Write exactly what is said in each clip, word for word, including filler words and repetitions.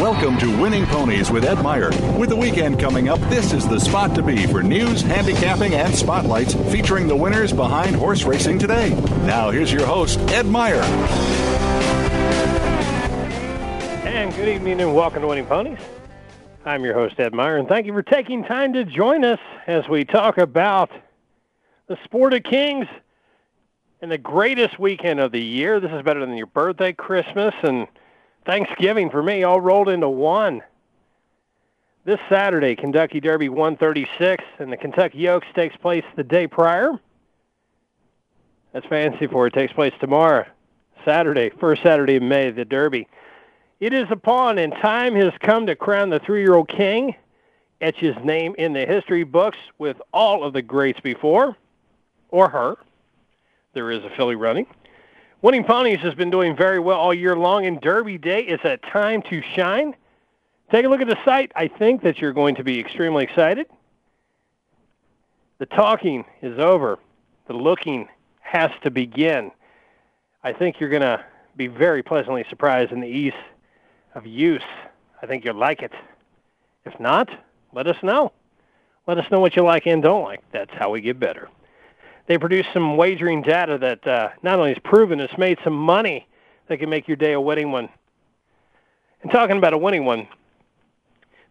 Welcome to Winning Ponies with Ed Meyer. With the weekend coming up, this is the spot to be for news, handicapping, and spotlights featuring the winners behind horse racing today. Now, here's your host, Ed Meyer. And good evening and welcome to Winning Ponies. I'm your host, Ed Meyer, and thank you for taking time to join us as we talk about the sport of kings and the greatest weekend of the year. This is better than your birthday, Christmas, and Thanksgiving for me, all rolled into one. This Saturday, Kentucky Derby one thirty-six and the Kentucky Oaks takes place the day prior. That's fancy for it. Takes place tomorrow, Saturday, first Saturday of May, the Derby. It is upon, and time has come to crown the three-year-old king, etch his name in the history books with all of the greats before, or her. There is a filly running. Winning Ponies has been doing very well all year long, and Derby Day is a time to shine. Take a look at the site. I think that you're going to be extremely excited. The talking is over. The looking has to begin. I think you're going to be very pleasantly surprised in the ease of use. I think you'll like it. If not, let us know. Let us know what you like and don't like. That's how we get better. They produced some wagering data that uh, not only is proven, it's made some money that can make your day a winning one. And talking about a winning one,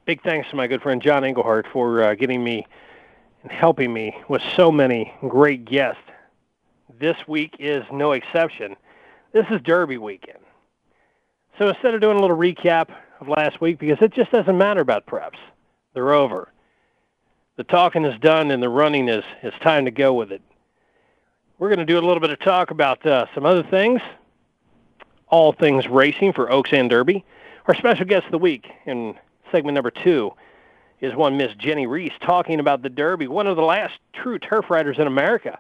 big thanks to my good friend John Engelhardt for uh, getting me and helping me with so many great guests. This week is no exception. This is Derby weekend. So instead of doing a little recap of last week, because it just doesn't matter about preps, they're over. The talking is done and the running is, it's time to go with it. We're going to do a little bit of talk about uh, some other things, all things racing for Oaks and Derby. Our special guest of the week in segment number two is one Miss Jennie Rees, talking about the Derby, one of the last true turf riders in America.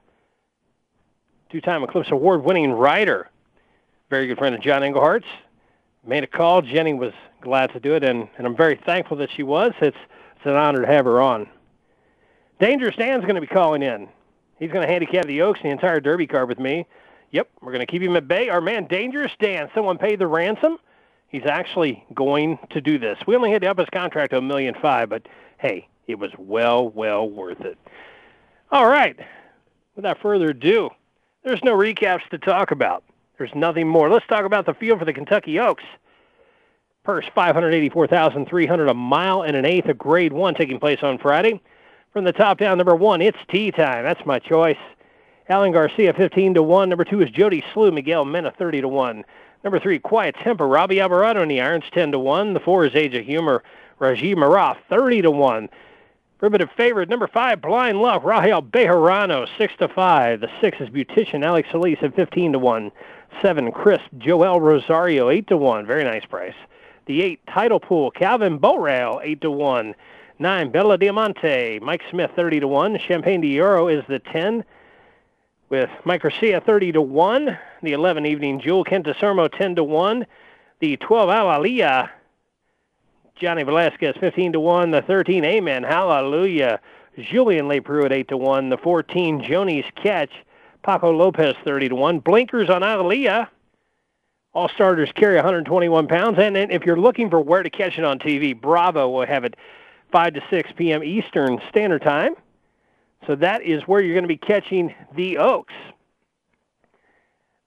Two-time Eclipse Award-winning rider, very good friend of John Engelhardt's. Made a call. Jennie was glad to do it, and, and I'm very thankful that she was. It's, it's an honor to have her on. Dangerous Dan's going to be calling in. He's going to handicap the Oaks and the entire Derby card with me. Yep, we're going to keep him at bay. Our man, Dangerous Dan, someone paid the ransom. He's actually going to do this. We only had to up his contract to a million five, but hey, it was well, well worth it. All right, without further ado, there's no recaps to talk about. There's nothing more. Let's talk about the field for the Kentucky Oaks. Purse five hundred eighty-four thousand three hundred dollars a mile and an eighth of grade one taking place on Friday. From the top down, number one, it's Tea Time. That's my choice. Alan Garcia, fifteen to one. Number two is Jody Slew. Miguel Mena, thirty to one. Number three, Quiet Temper. Robbie Alvarado in the irons, ten to one. The four is Age of Humor. Rajiv Mara, thirty to one. Primitive favorite, number five, Blind Luck. Rafael Bejarano, six to five. The six is Beautician. Alex Solis at fifteen to one. Seven, Crisp. Joel Rosario, eight to one. Very nice price. The eight, Title Pool. Calvin Borel, eight to one. Nine, Bella Diamante, Mike Smith, thirty to one. Champagne de Oro is the ten, with Mike Garcia, thirty to one. The eleven, Evening Jewel, Kent Desormeaux, ten to one. The twelve, Hallelujah, Johnny Velasquez, fifteen to one. The thirteen, Amen, Hallelujah, Julian Leparoux at eight to one. The fourteen, Joni's Catch, Paco Lopez, thirty to one. Blinkers on Hallelujah. All starters carry one hundred twenty-one pounds. And then if you're looking for where to catch it on T V, Bravo will have it five to six p.m. Eastern Standard Time. So that is where you're going to be catching the Oaks.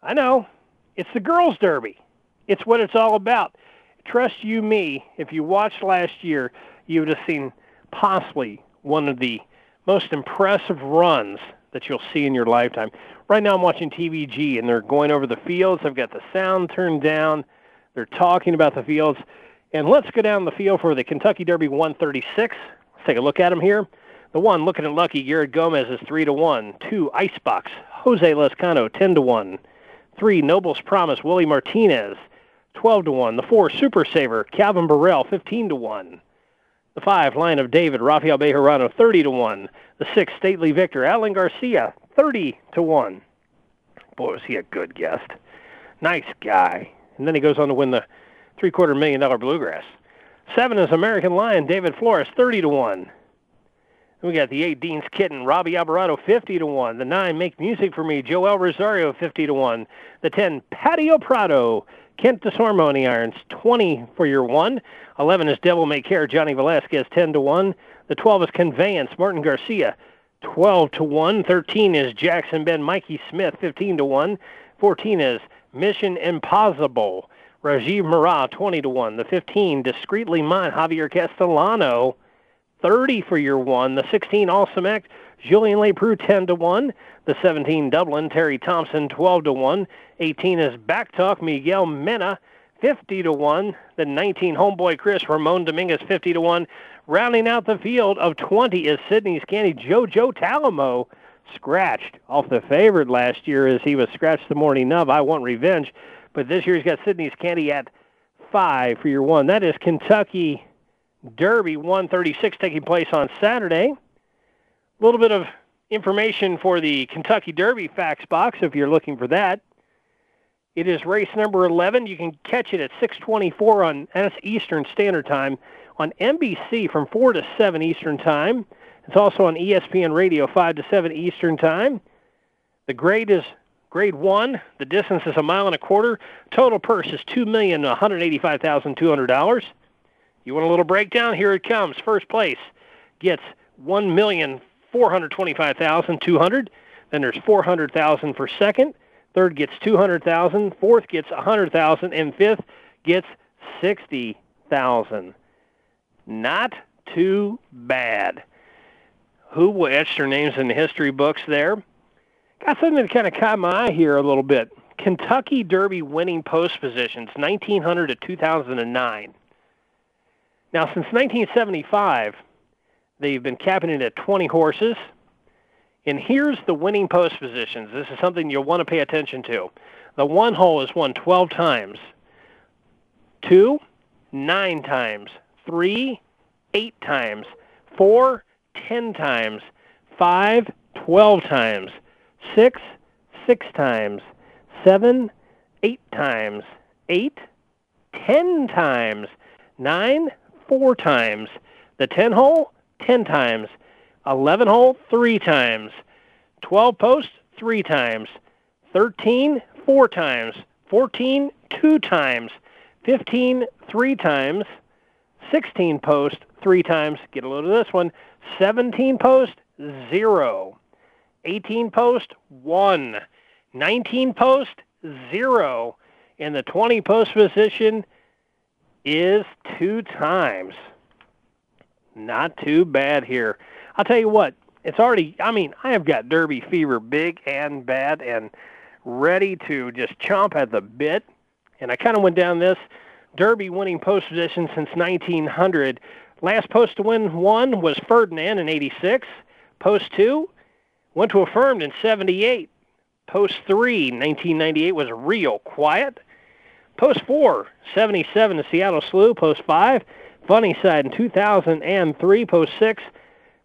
I know. It's the girls' derby. It's what it's all about. Trust you me, if you watched last year, you would have seen possibly one of the most impressive runs that you'll see in your lifetime. Right now I'm watching T V G, and they're going over the fields. I've got the sound turned down. They're talking about the fields. And let's go down the field for the Kentucky Derby one thirty-six, take a look at them here. The one, Looking at Lucky, Garrett Gomez is three to one. Two, Icebox, Jose Lescano, ten to one. Three, Noble's Promise, Willie Martinez, twelve to one. The four, Super Saver, Calvin Borel, fifteen to one. The five, Line of David, Rafael Bejarano, thirty to one. The six, Stately Victor, Alan Garcia, thirty to one. Boy, was he a good guest. Nice guy. And then he goes on to win the three-quarter million dollar bluegrass. Seven is American Lion, David Flores, thirty to one. We got the eight, Dean's Kitten, Robbie Alvarado, fifty to one. The nine, Make Music For Me, Joel Rosario, fifty to one. The ten, Patio Prado, Kent Desormeaux on the irons, twenty for your one. eleven is Devil May Care, Johnny Velasquez, ten to one. The twelve is Conveyance, Martin Garcia, twelve to one. thirteen is Jackson Ben, Mikey Smith, fifteen to one. fourteen is Mission Impossible, Rajiv Murrah, twenty to one. The fifteen, Discreetly Mine, Javier Castellano, thirty for your one. The sixteen, Awesome Act, Julian Leparoux, ten to one. The seventeen, Dublin, Terry Thompson, twelve to one. eighteen is Backtalk, Miguel Mena, fifty to one. The nineteen, Homeboy Chris, Ramon Dominguez, fifty to one. Rounding out the field of twenty is Sydney's Candy, Jojo Talamo, scratched off the favorite last year as he was scratched the morning of I Want Revenge. But this year he's got Sydney's Candy at five for your one. That is Kentucky Derby one thirty-six taking place on Saturday. A little bit of information for the Kentucky Derby fax box if you're looking for that. It is race number eleven. You can catch it at six twenty-four on that's Eastern Standard Time on N B C from four to seven Eastern Time. It's also on E S P N Radio five to seven Eastern Time. The grade is grade one. The distance is a mile and a quarter. Total purse is two million one hundred eighty-five thousand two hundred dollars. You want a little breakdown? Here it comes. First place gets one million four hundred twenty-five thousand two hundred dollars. Then there's four hundred thousand dollars for second. Third gets two hundred thousand dollars. Fourth gets one hundred thousand dollars. And fifth gets sixty thousand dollars. Not too bad. Who will etch their names in the history books there? Got something that kind of caught my eye here a little bit. Kentucky Derby winning post positions, nineteen hundred to two thousand nine. Now, since nineteen seventy-five, they've been capping it at twenty horses. And here's the winning post positions. This is something you'll want to pay attention to. The one hole is won twelve times. Two, nine times. Three, eight times. Four, ten times. Five, twelve times. Six, six times. Seven, eight times. Eight, ten times. Nine, four times. The ten hole, ten times. eleven hole, three times. twelve post, three times. thirteen, four times. fourteen, two times. fifteen, three times. sixteen post, three times. Get a load of this one. seventeen post, zero. eighteen post, one. nineteen post, zero. And the twenty post position is two times. Not too bad here. I'll tell you what, it's already, I mean, I have got Derby fever big and bad and ready to just chomp at the bit. And I kind of went down this Derby winning post position since nineteen hundred. Last post to win one was Ferdinand in eighty-six. Post two went to Affirmed in seventy-eight. Post three, nineteen ninety-eight, was Real Quiet. Post four, seventy-seven to Seattle Slew. Post five, Funny Side in two thousand three. Post six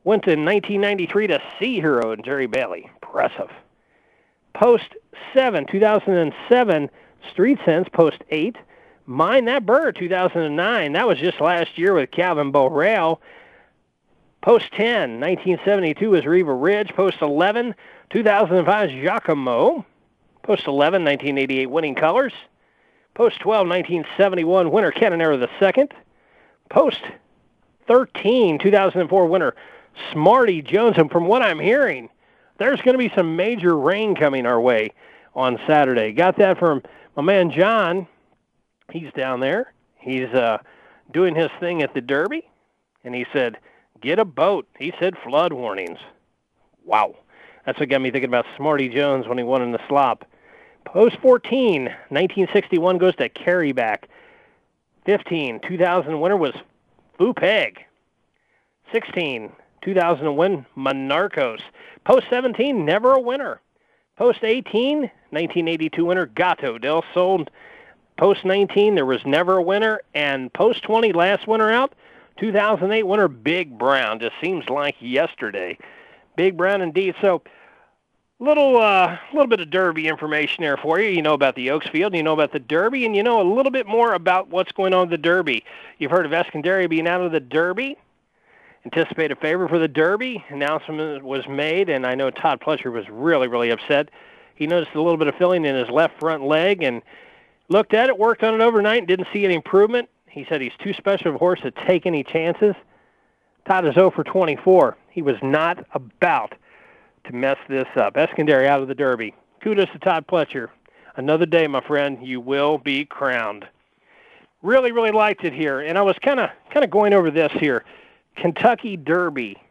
went to nineteen ninety-three to Sea Hero and Jerry Bailey. Impressive. Post seven, two thousand seven, Street Sense. Post eight, Mind That Bird, two thousand nine. That was just last year with Calvin Borel. Post ten, nineteen seventy-two, was Riva Ridge. Post eleven, two thousand five, Giacomo. Post eleven, nineteen eighty-eight, Winning Colors. Post twelve, nineteen seventy-one, winner Cannonero the second. Post thirteen, two thousand four, winner Smarty Jones. And from what I'm hearing, there's going to be some major rain coming our way on Saturday. Got that from my man John. He's down there. He's uh, doing his thing at the Derby. And he said, get a boat. He said flood warnings. Wow. That's what got me thinking about Smarty Jones when he won in the slop. Post fourteen, nineteen sixty-one, goes to Carryback. fifteen, two thousand, winner was Fupeg. sixteen, two thousand one, Monarchos. Post seventeen, never a winner. Post eighteen, nineteen eighty-two winner, Gato del Sol. Post nineteen, there was never a winner. And post twenty, last winner out, two thousand eight winner, Big Brown. Just seems like yesterday. Big Brown indeed. So little uh, little bit of Derby information there for you. You know about the Oaks Field, you know about the Derby, and you know a little bit more about what's going on with the Derby. You've heard of Escondaria being out of the Derby. Anticipate a favor for the Derby. Announcement was made, and I know Todd Pletcher was really, really upset. He noticed a little bit of filling in his left front leg and looked at it, worked on it overnight, and didn't see any improvement. He said he's too special of a horse to take any chances. Todd is zero for twenty-four. He was not about to mess this up. Escondaria out of the Derby. Kudos to Todd Pletcher. Another day, my friend, you will be crowned. Really, really liked it here, and I was kind of kind of going over this here. Kentucky Derby,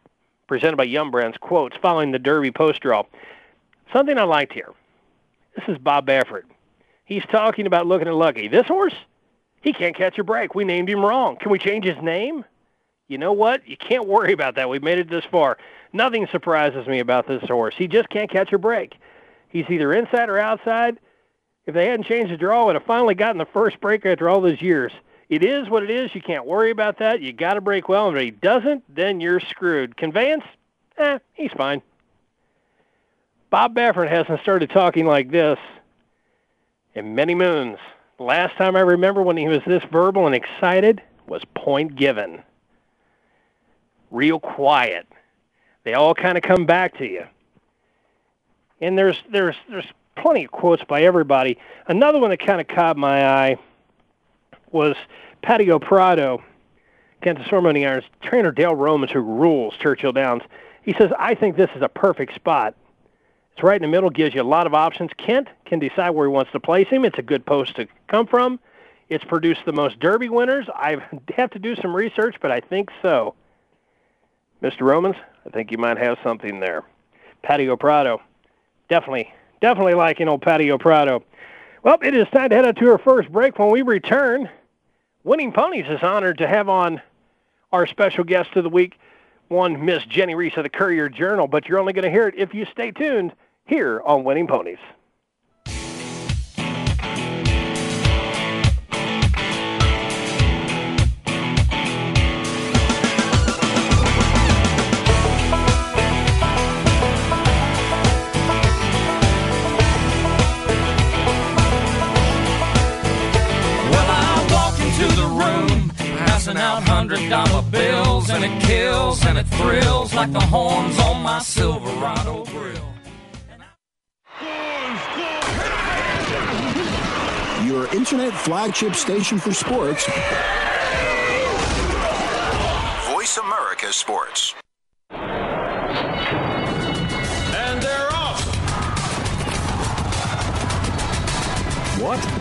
presented by Yum Brands, quotes following the Derby post-draw. Something I liked here. This is Bob Baffert. He's talking about Looking at Lucky. This horse, he can't catch a break. We named him wrong. Can we change his name? You know what? You can't worry about that. We've made it this far. Nothing surprises me about this horse. He just can't catch a break. He's either inside or outside. If they hadn't changed the draw, it would have finally gotten the first break after all those years. It is what it is. You can't worry about that. You got to break well, and if he doesn't, then you're screwed. Conveyance? Eh, he's fine. Bob Baffert hasn't started talking like this in many moons. Last time I remember when he was this verbal and excited was Point Given. Real quiet. They all kind of come back to you. And there's there's there's plenty of quotes by everybody. Another one that kind of caught my eye was Patio Prado, Kent Desormeaux Irons, trainer Dale Romans, who rules Churchill Downs. He says, I think this is a perfect spot. It's right in the middle, gives you a lot of options. Kent can decide where he wants to place him. It's a good post to come from. It's produced the most Derby winners. I have to do some research, but I think so. Mister Romans, I think you might have something there. Patio Prado. Definitely, definitely liking old Patio Prado. Well, it is time to head out to our first break. When we return, Winning Ponies is honored to have on our special guest of the week, one Miss Jennie Rees of the Courier Journal, but you're only going to hear it if you stay tuned here on Winning Ponies. Out hundred dollar bills, and it kills and it thrills like the horns on my Silverado grill. I... Your internet flagship station for sports, Voice America Sports. And they're off. What?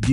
Do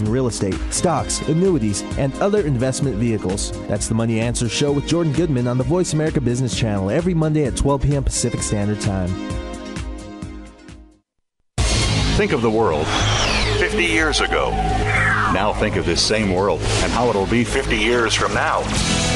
in real estate, stocks, annuities, and other investment vehicles. That's the Money Answer Show with Jordan Goodman on the Voice America Business Channel every Monday at twelve p.m. Pacific Standard Time. Think of the world fifty years ago. Now think of this same world and how it'll be fifty years from now.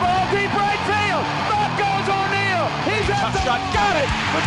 ball deep right field. Back goes O'Neal. He's at the... Shot. Got it with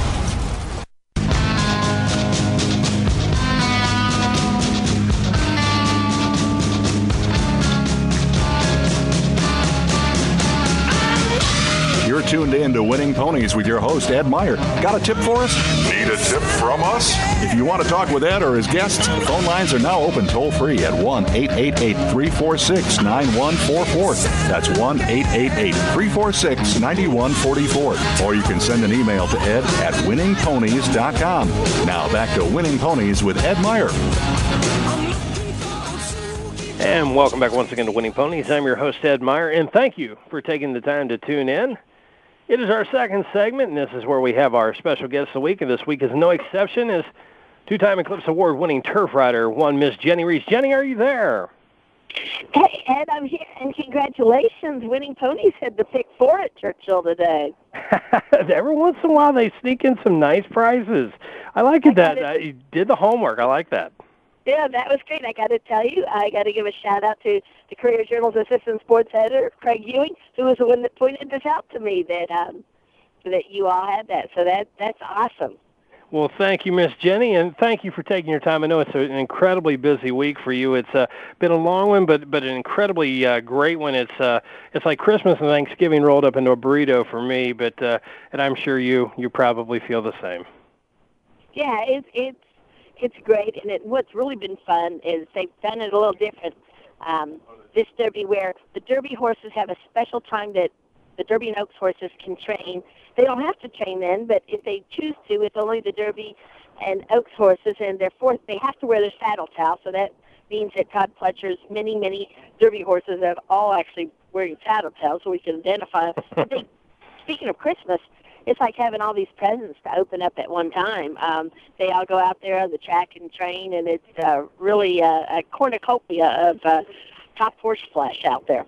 You're tuned in to Winning Ponies with your host, Ed Meyer. Got a tip for us? Need a tip from us? If you want to talk with Ed or his guests, phone lines are now open toll-free at one eight eight eight, three four six, nine one four four. That's one eight eight eight, three four six, nine one four four. Or you can send an email to ed at winning ponies dot com. Now back to Winning Ponies with Ed Meyer. And welcome back once again to Winning Ponies. I'm your host, Ed Meyer, and thank you for taking the time to tune in. It is our second segment, and this is where we have our special guest of the week, and this week is no exception, is two-time Eclipse Award-winning turf rider, one Miss Jennie Rees. Jennie, are you there? Hey, Ed, I'm here, and congratulations. Winning Ponies had the pick four at Churchill today. Every once in a while, they sneak in some nice prizes. I like it I that uh, you did the homework. I like that. Yeah, that was great. I got to tell you, I got to give a shout-out to the Courier Journal's assistant sports editor, Craig Ewing, who was the one that pointed this out to me, that um, that you all had that. So that that's awesome. Well, thank you, Miss Jennie, and thank you for taking your time. I know it's an incredibly busy week for you. It's uh, been a long one, but but an incredibly uh, great one. It's uh, it's like Christmas and Thanksgiving rolled up into a burrito for me, but uh, and I'm sure you, you probably feel the same. Yeah, it, it's... It's great, and it, what's really been fun is they've done it a little different. Um, this Derby, where the Derby horses have a special time that the Derby and Oaks horses can train. They don't have to train then, but if they choose to, it's only the Derby and Oaks horses, and therefore they have to wear their saddle towel, so that means that Todd Pletcher's many, many Derby horses are all actually wearing saddle towels, so we can identify them. They, speaking of Christmas, it's like having all these presents to open up at one time. Um, they all go out there on the track and train, and it's uh, really a, a cornucopia of uh, top horse flesh out there.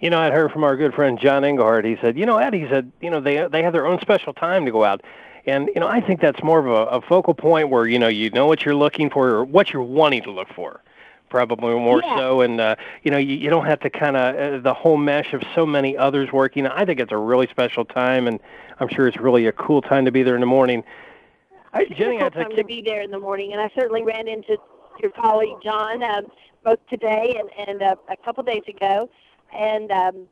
You know, I'd heard from our good friend John Engelhardt. He said, you know, Ed, he said, you know, they they have their own special time to go out. And, you know, I think that's more of a, a focal point where, you know, you know what you're looking for or what you're wanting to look for. Probably more yeah. so, and uh, you know, you, you don't have to kind of uh, the whole mesh of so many others working. I think it's a really special time, and I'm sure it's really a cool time to be there in the morning. I, it's Jennie, a cool I time to, to be there in the morning, and I certainly ran into your colleague John um, both today and and uh, a couple days ago, and um,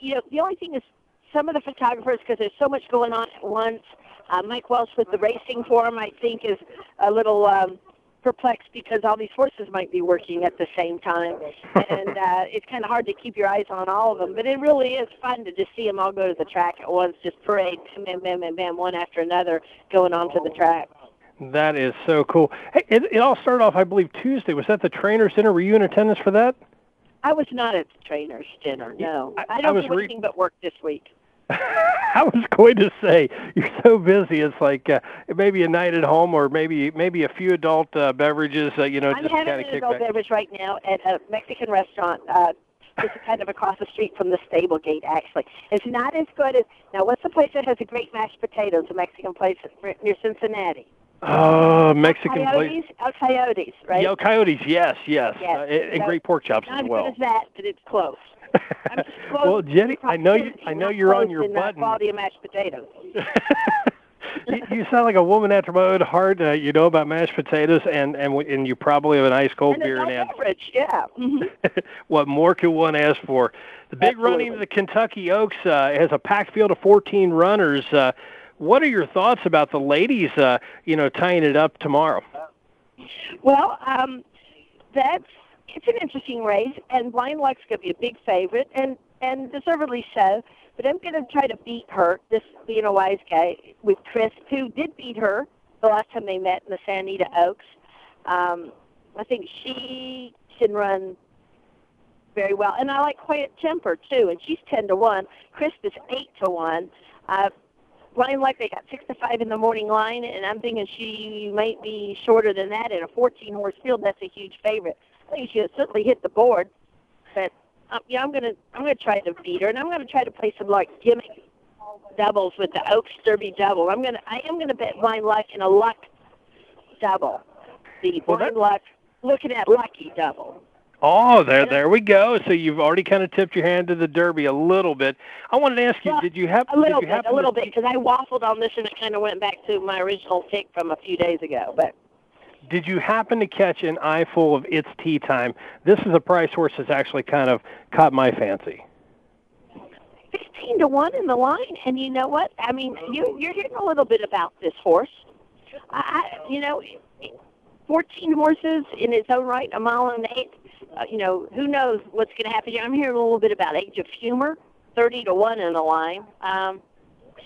you know, the only thing is some of the photographers, because there's so much going on at once. Uh, Mike Welsh with the Racing Forum, I think, is a little. Um, perplexed because all these horses might be working at the same time, and uh, it's kind of hard to keep your eyes on all of them, but it really is fun to just see them all go to the track at once, just parade, bam, bam, bam, bam, one after another, going onto the track. That is so cool. Hey, it, it all started off, I believe, Tuesday. Was that the Trainer Center? Were you in attendance for that? I was not at the Trainer's Dinner, no. I, I don't I do anything re- but work this week. I was going to say, you're so busy. It's like uh, maybe a night at home or maybe maybe a few adult uh, beverages, uh, you know, I'm just kind of kick back. I'm having an adult beverage right now at a Mexican restaurant. Uh, it's kind of across the street from the stable gate, actually. It's not as good as, now what's the place that has a great mashed potatoes, a Mexican place near Cincinnati? Oh, uh, Mexican El Coyotes, place. El Coyotes, right? El Coyotes, yes, yes. yes. Uh, and so great pork chops as well. Not as good as that, but it's close. I'm just well, Jennie, I know you. I know you're on your button. Quality of mashed potatoes. you, you sound like a woman after my own heart. Uh, you know about mashed potatoes, and and and you probably have an ice cold and beer in hand. Beverage, yeah. Mm-hmm. What more could one ask for? The big Absolutely. Running of the Kentucky Oaks uh, has a packed field of fourteen runners. Uh, what are your thoughts about the ladies? Uh, you know, tying it up tomorrow. Well, um, that's. It's an interesting race, and Blind Luck's going to be a big favorite, and, and deservedly so. But I'm going to try to beat her, this being a wise guy, with Crisp, who did beat her the last time they met in the Santa Anita Oaks. Um, I think she can run very well. And I like Quiet Temper, too, and she's ten to one. Crisp is eight to one. Uh, Blind Luck, they got six to five in the morning line, and I'm thinking she might be shorter than that in a fourteen-horse field. That's a huge favorite. I think she'll certainly hit the board, but um, yeah, I'm gonna I'm gonna try the beater, and I'm gonna try to play some like gimmick doubles with the Oaks Derby double. I'm gonna I am gonna bet my luck in a luck double, the well, blind luck looking at lucky double. Oh, there, there we go. So you've already kind of tipped your hand to the Derby a little bit. I wanted to ask you, well, did you have a little bit, a little to... bit, because I waffled on this and it kind of went back to my original pick from a few days ago. But did you happen to catch an eyeful of It's Tea Time? This is a price horse that's actually kind of caught my fancy. Fifteen to one in the line, and you know what? I mean, you, you're hearing a little bit about this horse. I, you know, fourteen horses in its own right, a mile and eight. Uh, you know, who knows what's going to happen here. I'm hearing a little bit about Age of Humor, thirty to one in the line. Um,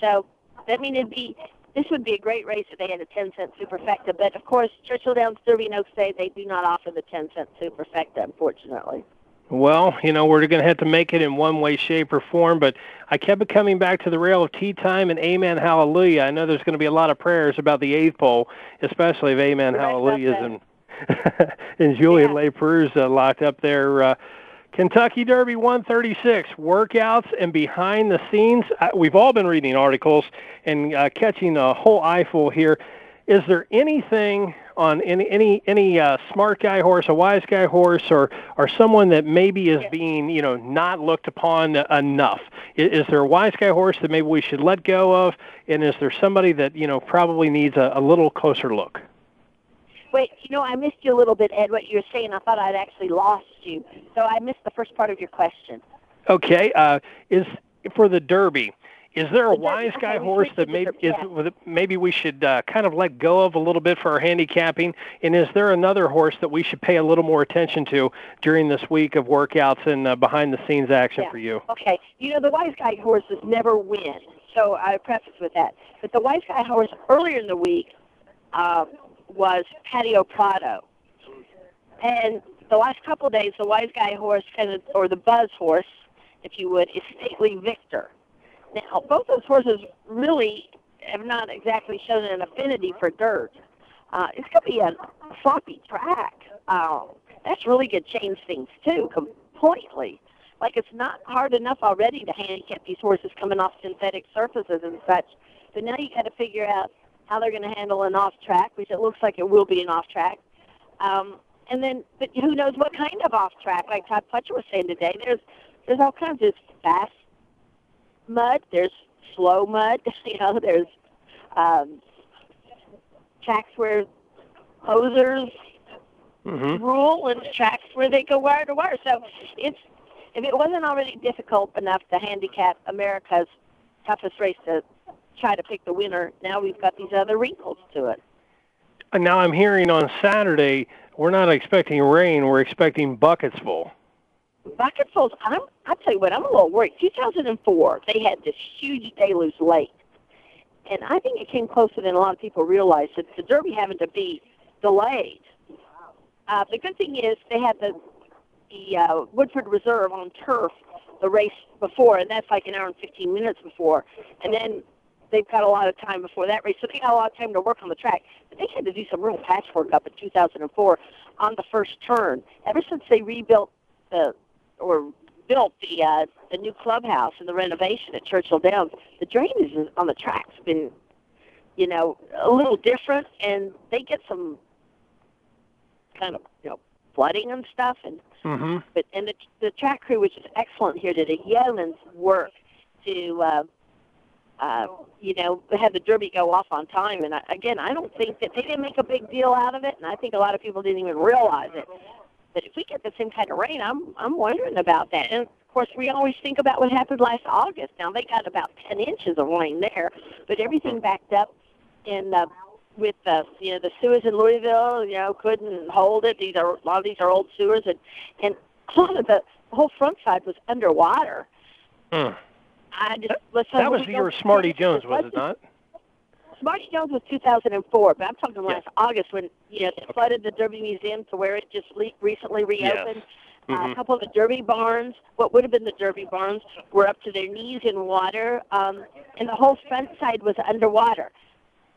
so, I mean, it'd be, this would be a great race if they had a ten cent superfecta. But, of course, Churchill Downs, Derby, and Oaks Day, they do not offer the ten cent superfecta, unfortunately. Well, you know, we're going to have to make it in one way, shape, or form, but I kept coming back to the rail of Tea Time and Amen Hallelujah. I know there's going to be a lot of prayers about the eighth pole, especially if Amen right Hallelujah is in. and Julian yeah. Leparoux uh, locked up there. Uh, Kentucky Derby one thirty-six, workouts and behind the scenes. I, we've all been reading articles and uh, catching a whole eyeful here. Is there anything on any any, any uh, smart guy horse, a wise guy horse, or, or someone that maybe is yeah. being, you know, not looked upon enough? Is, is there a wise guy horse that maybe we should let go of? And is there somebody that, you know, probably needs a, a little closer look? Wait, you know, I missed you a little bit, Ed, what you were saying. I thought I'd actually lost you. So I missed the first part of your question. Okay. Uh, is for the Derby, is there a the wise Derby, guy okay, horse that maybe is, yeah. maybe we should uh, kind of let go of a little bit for our handicapping? And is there another horse that we should pay a little more attention to during this week of workouts and uh, behind-the-scenes action yeah. for you? Okay. You know, the wise guy horses never win, so I preface with that. But the wise guy horse earlier in the week uh, – was Patio Prado. And the last couple of days, the wise guy horse, kind of, or the buzz horse, if you would, is Stately Victor. Now, both those horses really have not exactly shown an affinity for dirt. Uh, it's going to be a sloppy track. Uh, that's really going to change things, too, completely. Like, it's not hard enough already to handicap these horses coming off synthetic surfaces and such, but now you got to figure out how they're going to handle an off-track, which it looks like it will be an off-track. Um, and then, but who knows what kind of off-track, like Todd Pletcher was saying today. There's there's all kinds of fast mud. There's slow mud. You know, there's um, tracks where posers mm-hmm. rule and tracks where they go wire to wire. So it's if it wasn't already difficult enough to handicap America's toughest race to try to pick the winner, now we've got these other wrinkles to it. Now I'm hearing on Saturday, we're not expecting rain, we're expecting buckets full. Buckets full, I'm, I'll tell you what, I'm a little worried. two thousand four, they had this huge deluge late, and I think it came closer than a lot of people realized that the Derby having to be delayed. Uh, the good thing is they had the, the uh, Woodford Reserve on turf the race before, and that's like an hour and fifteen minutes before, and then they've got a lot of time before that race, so they got a lot of time to work on the track. But they had to do some real patchwork up in two thousand four on the first turn. Ever since they rebuilt the or built the uh, the new clubhouse and the renovation at Churchill Downs, the drainage on the track's been, you know, a little different, and they get some kind of, you know, flooding and stuff. And mm-hmm. but and the, the track crew, which is excellent here, did a yeoman's work to. Uh, Uh, you know, had the Derby go off on time. And, I, again, I don't think that they didn't make a big deal out of it, and I think a lot of people didn't even realize it. But if we get the same kind of rain, I'm I'm wondering about that. And, of course, we always think about what happened last August. Now, they got about ten inches of rain there, but everything backed up in uh, with, uh, you know, the sewers in Louisville, you know, couldn't hold it. These are, a lot of these are old sewers, and, and a lot of the, the whole front side was underwater. Hmm. I just, let's that was the year Smarty Jones, was it not? Smarty Jones was two thousand four, but I'm talking last yeah. August when, you know, they okay. flooded the Derby Museum to where it just le- recently reopened. Yes. Uh, mm-hmm. A couple of the Derby barns, what would have been the Derby barns, were up to their knees in water, um, and the whole front side was underwater.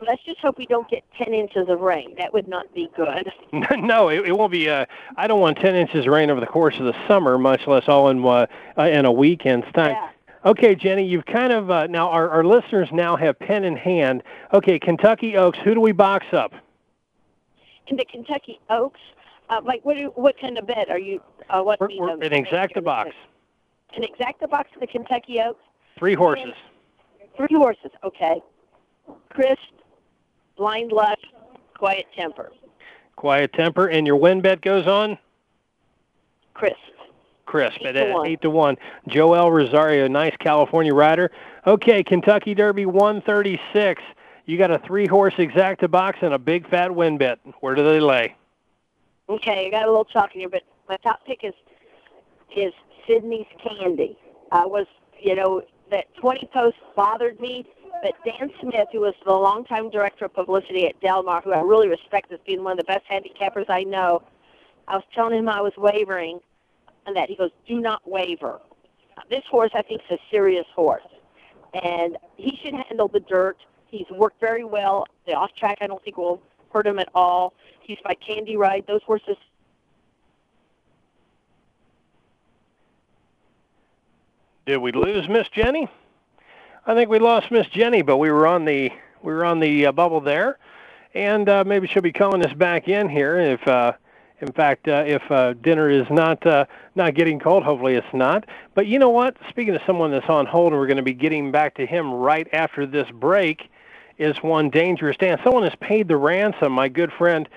let's just hope we don't get ten inches of rain. That would not be good. No, it, it won't be. Uh, I don't want ten inches of rain over the course of the summer, much less all in, uh, in a weekend's time. Yeah. Okay, Jennie, you've kind of, uh, now our, our listeners now have pen in hand. Okay, Kentucky Oaks, who do we box up? In the Kentucky Oaks? Uh, like, what do, what kind of bet are you, uh, what we're, do you know? An exacta box. An exacta box in the Kentucky Oaks? Three horses. Three horses, okay. Crisp, Blind Luck, Quiet Temper. Quiet Temper, and your win bet goes on? Crisp. Crisp eight at to one. eight to one. Joel Rosario, nice California rider. Okay, Kentucky Derby one thirty-six. You got a three-horse exacta box and a big fat win bet. Where do they lay? Okay, I got a little chalk in here, but my top pick is is Sydney's Candy. I was, you know, that twenty post bothered me, but Dan Smith, who was the longtime director of publicity at Del Mar, who I really respect as being one of the best handicappers I know, I was telling him I was wavering on that. He goes, do not waver. This horse, I think, is a serious horse, and he should handle the dirt. He's worked very well. The off-track, I don't think, will hurt him at all. He's by Candy Ride. Those horses. Did we lose Miss Jennie? I think we lost Miss Jennie, but we were on the we were on the uh, bubble there, and uh, maybe she'll be calling us back in here. If uh, in fact, uh, if uh, dinner is not uh, not getting cold, hopefully it's not. But you know what? Speaking to someone that's on hold, and we're going to be getting back to him right after this break. Is one Dangerous Dan. Someone has paid the ransom. My good friend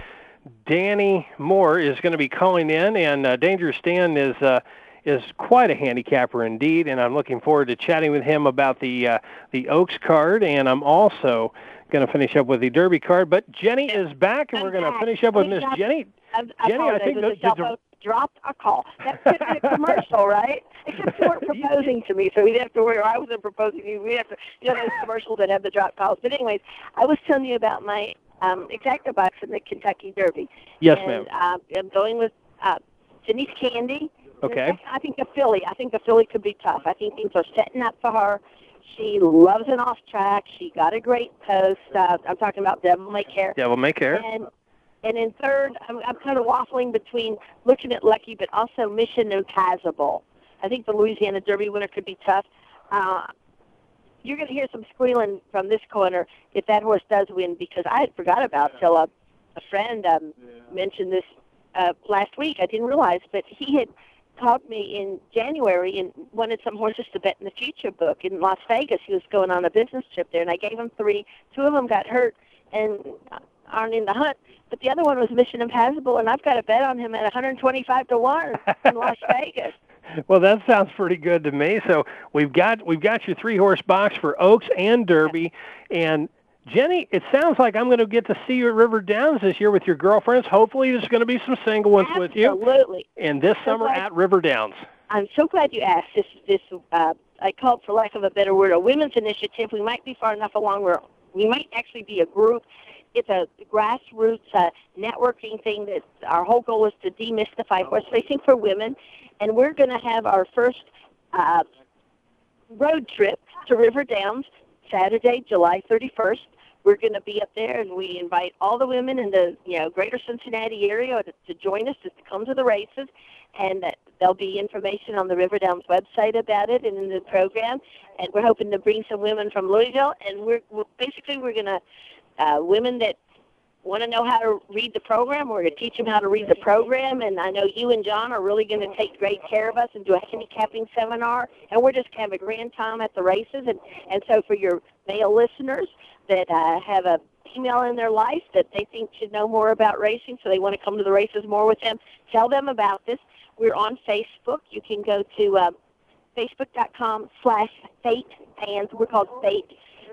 Danny Moore is going to be calling in, and uh, Dangerous Dan is uh, is quite a handicapper indeed, and I'm looking forward to chatting with him about the uh, the Oaks card, and I'm also going to finish up with the Derby card. But Jennie is back, and I'm we're going to finish up with Miss Jennie. I'm, I Jennie, I think those, the dropped a call. That could have been a commercial, right? Except you weren't proposing to me, so we'd have to worry. I wasn't proposing to you. We'd have to, you know, those commercials that have the drop calls. But anyways, I was telling you about my um, exacta box in the Kentucky Derby. Yes, and, ma'am. Uh, I'm going with uh, Denise Candy. Okay. Fact, I think the filly. I think the filly could be tough. I think things are setting up for her. She loves an off track. She got a great post. Uh, I'm talking about Devil May Care. Devil May Care. And And in third, I'm, I'm kind of waffling between Looking at Lucky, but also Mission Impossible. I think the Louisiana Derby winner could be tough. Uh, you're going to hear some squealing from this corner if that horse does win, because I had forgot about it till a, a friend um, mentioned this uh, last week. I didn't realize, but he had called me in January and wanted some horses to bet in the future book in Las Vegas. He was going on a business trip there, and I gave him three. Two of them got hurt, and uh, aren't in the hunt, but the other one was Mission Impossible, and I've got a bet on him at one twenty-five to one in Las Vegas. Well, that sounds pretty good to me. So we've got we've got your three horse box for Oaks and Derby, and Jennie, it sounds like I'm going to get to see you at River Downs this year with your girlfriends. Hopefully, there's going to be some single ones Absolutely. with you. Absolutely. And this so summer glad, at River Downs. I'm so glad you asked. This this uh, I called, for lack of a better word, a women's initiative. We might be far enough along where we might actually be a group. It's a grassroots uh, networking thing that our whole goal is to demystify horse racing for women, and we're going to have our first uh, road trip to River Downs Saturday, July thirty-first. We're going to be up there, and we invite all the women in the you know greater Cincinnati area to, to join us, just to come to the races, and uh, there'll be information on the River Downs website about it and in the program, and we're hoping to bring some women from Louisville, and we're, we're basically we're going to Uh, women that want to know how to read the program, we're going to teach them how to read the program, and I know you and John are really going to take great care of us and do a handicapping seminar, and we're just going to have a grand time at the races. And, and so for your male listeners that uh, have a female in their life that they think should know more about racing, so they want to come to the races more with them, tell them about this. We're on Facebook. You can go to uh, facebook.com slash Fate Fans. We're called Fate.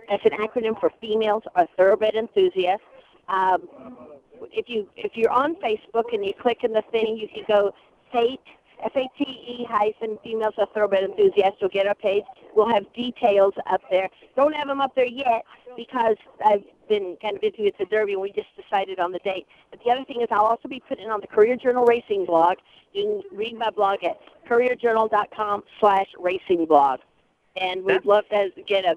That's an acronym for Females Are Thoroughbred Enthusiasts. Um, if you if you're on Facebook and you click in the thing, you can go Fate F A T E hyphen Females Are Thoroughbred Enthusiasts. You'll get our page. We'll have details up there. Don't have them up there yet because I've been kind of busy with the Derby, and we just decided on the date. But the other thing is, I'll also be putting on the Courier Journal Racing blog. You can read my blog at courierjournal.com slash racing blog, and we'd love to get a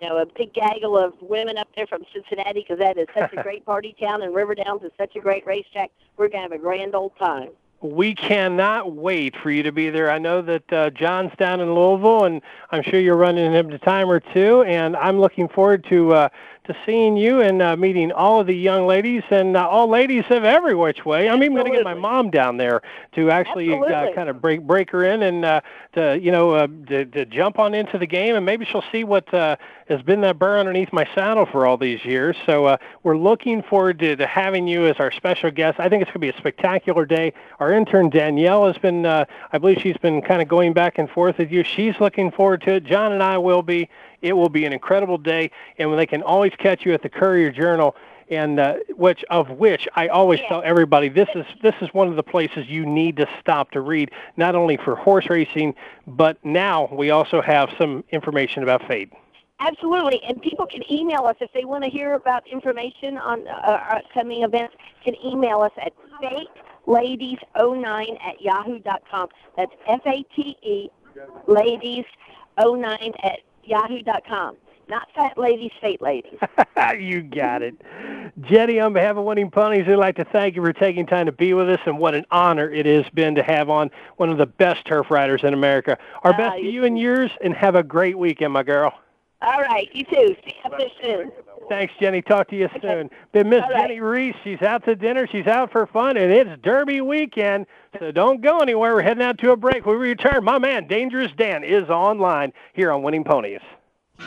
you know, a big gaggle of women up there from Cincinnati, because that is such a great party town, and River Downs is such a great racetrack. We're going to have a grand old time. We cannot wait for you to be there. I know that uh, John's down in Louisville, and I'm sure you're running him to time or two, and I'm looking forward to uh, to seeing you and uh, meeting all of the young ladies, and uh, all ladies of every which way. I'm even going to get my mom down there to actually uh, kind of break break her in and uh, to, you know, uh, to, to jump on into the game, and maybe she'll see what uh, has been that burr underneath my saddle for all these years. So uh, we're looking forward to, to having you as our special guest. I think it's going to be a spectacular day. Our intern Danielle has been, uh, I believe she's been kind of going back and forth with you. She's looking forward to it. John and I will be. It will be an incredible day, and they can always catch you at the Courier Journal, and uh, which of which I always yeah. tell everybody, this is this is one of the places you need to stop to read, not only for horse racing, but now we also have some information about fade. Absolutely, and people can email us if they want to hear about information on uh, our upcoming events. Can email us at fate ladies zero nine at yahoo dot com. That's F A T E ladies zero nine at yahoo dot com. Not fat ladies, fate ladies. You got it. Jennie, on behalf of Winning Ponies, we'd like to thank you for taking time to be with us, and what an honor it has been to have on one of the best turf riders in America. Our uh, best to you and yours, and have a great weekend, my girl. All right, you too. See you up there soon. Thanks, Jennie. Talk to you okay. soon. But Miss right. Jennie Rees, she's out to dinner. She's out for fun, and it's Derby weekend, so don't go anywhere. We're heading out to a break. When we return, my man, Dangerous Dan, is online here on Winning Ponies. The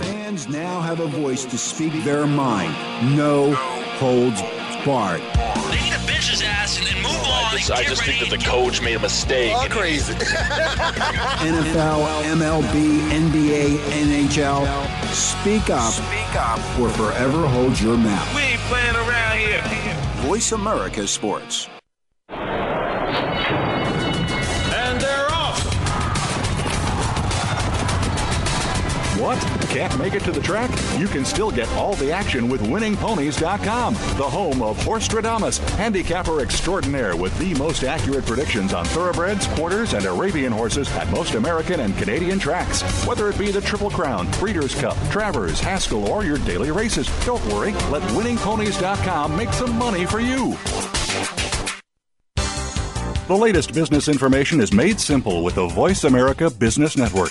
fans now have a voice to speak their mind. No holds barred. They need a bitch's ass and then move on. I just, I just think that the coach made a mistake. All crazy. N F L, M L B, N B A, N H L. Speak up. Speak up. Or forever hold your mouth. We ain't playing around here. Voice America Sports. What? Can't make it to the track? You can still get all the action with winning ponies dot com, the home of Horstradamus, handicapper extraordinaire with the most accurate predictions on thoroughbreds, quarters, and Arabian horses at most American and Canadian tracks. Whether it be the Triple Crown, Breeders' Cup, Travers, Haskell, or your daily races, don't worry, let winning ponies dot com make some money for you. The latest business information is made simple with the Voice America Business Network.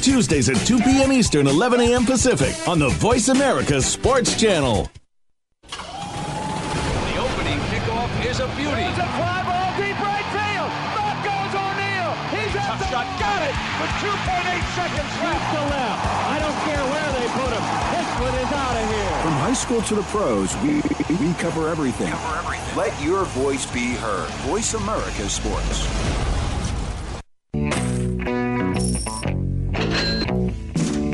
Tuesdays at two p.m. Eastern, eleven a.m. Pacific on the Voice America Sports Channel. The opening kickoff is a beauty. It's a fly ball deep right field. Back goes O'Neal. He's a shot. Got it with two point eight seconds left to left. I don't care where they put him. This one is out of here. From high school to the pros, we, we cover everything. Cover everything. Let your voice be heard. Voice America Sports.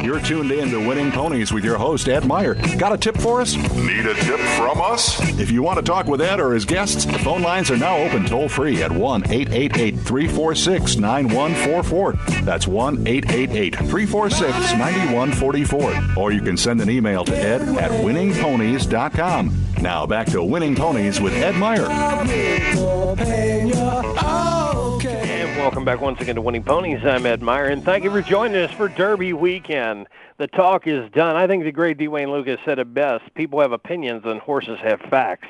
You're tuned in to Winning Ponies with your host, Ed Meyer. Got a tip for us? Need a tip from us? If you want to talk with Ed or his guests, the phone lines are now open toll-free at one eight eight eight, three four six, nine one four four. That's one eight eight eight, three four six, nine one four four. Or you can send an email to ed at winning ponies dot com. Now back to Winning Ponies with Ed Meyer. Welcome back once again to Winning Ponies. I'm Ed Meyer, and thank you for joining us for Derby Weekend. The talk is done. I think the great Dwayne Lucas said it best. People have opinions and horses have facts.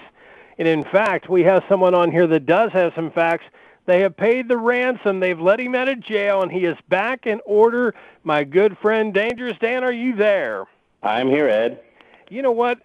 And in fact, we have someone on here that does have some facts. They have paid the ransom. They've let him out of jail, and he is back in order. My good friend, Dangerous Dan, are you there? I'm here, Ed. You know what?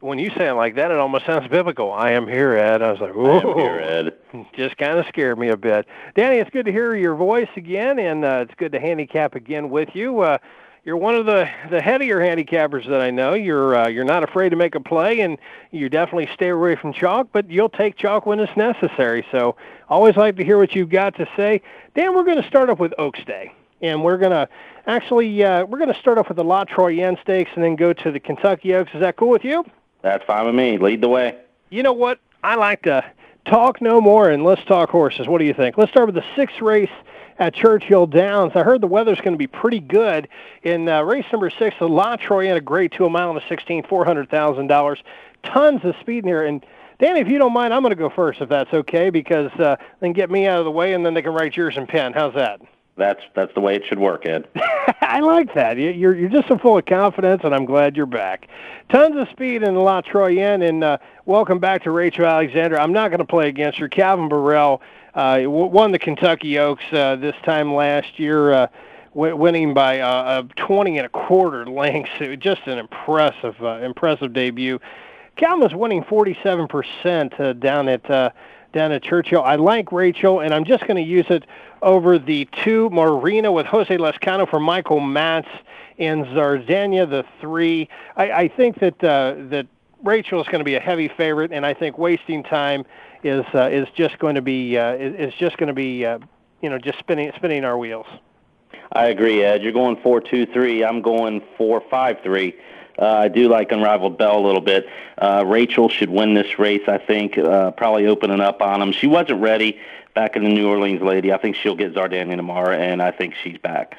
When you say it like that, it almost sounds biblical. I am here, Ed. I was like, whoa. I am here, Ed. Just kind of scared me a bit. Danny, it's good to hear your voice again, and uh, it's good to handicap again with you. Uh, you're one of the, the headier handicappers that I know. You're uh, you're not afraid to make a play, and you definitely stay away from chalk, but you'll take chalk when it's necessary. So always like to hear what you've got to say. Dan, we're going to start off with Oaks Day. And we're going to actually uh, we're going to start off with the La Troyenne Stakes and then go to the Kentucky Oaks. Is that cool with you? That's fine with me. Lead the way. You know what? I like to talk no more, and let's talk horses. What do you think? Let's start with the sixth race at Churchill Downs. I heard the weather's going to be pretty good. In uh, race number six, the La Troyenne, a grade two, a mile and a sixteen, four hundred thousand dollars. Tons of speed in here. And, Danny, if you don't mind, I'm going to go first, if that's okay, because uh, then get me out of the way, and then they can write yours in pen. How's that? That's that's the way it should work, Ed. I like that. You're you're just so full of confidence, and I'm glad you're back. Tons of speed in La Troyenne, and uh, welcome back to Rachel Alexander. I'm not going to play against her. Calvin Borel uh, won the Kentucky Oaks uh, this time last year, uh, w- winning by uh, a twenty and a quarter lengths. Just an impressive, uh, impressive debut. Calvin was winning forty-seven percent uh, down at. Uh, down at Churchill. I like Rachel, and I'm just going to use it over the two, Marina with Jose Lescano for Michael Matz, and Zardania, the three. I, I think that uh, that Rachel is going to be a heavy favorite, and I think Wasting Time is uh, is just going to be uh, is just going to be uh, you know just spinning spinning our wheels. I agree, Ed. You're going four two three. I'm going four five three. Uh, I do like Unrivaled Bell a little bit. Uh, Rachel should win this race, I think, uh, probably opening up on him. She wasn't ready back in the New Orleans Lady. I think she'll get Zardania tomorrow, and I think she's back.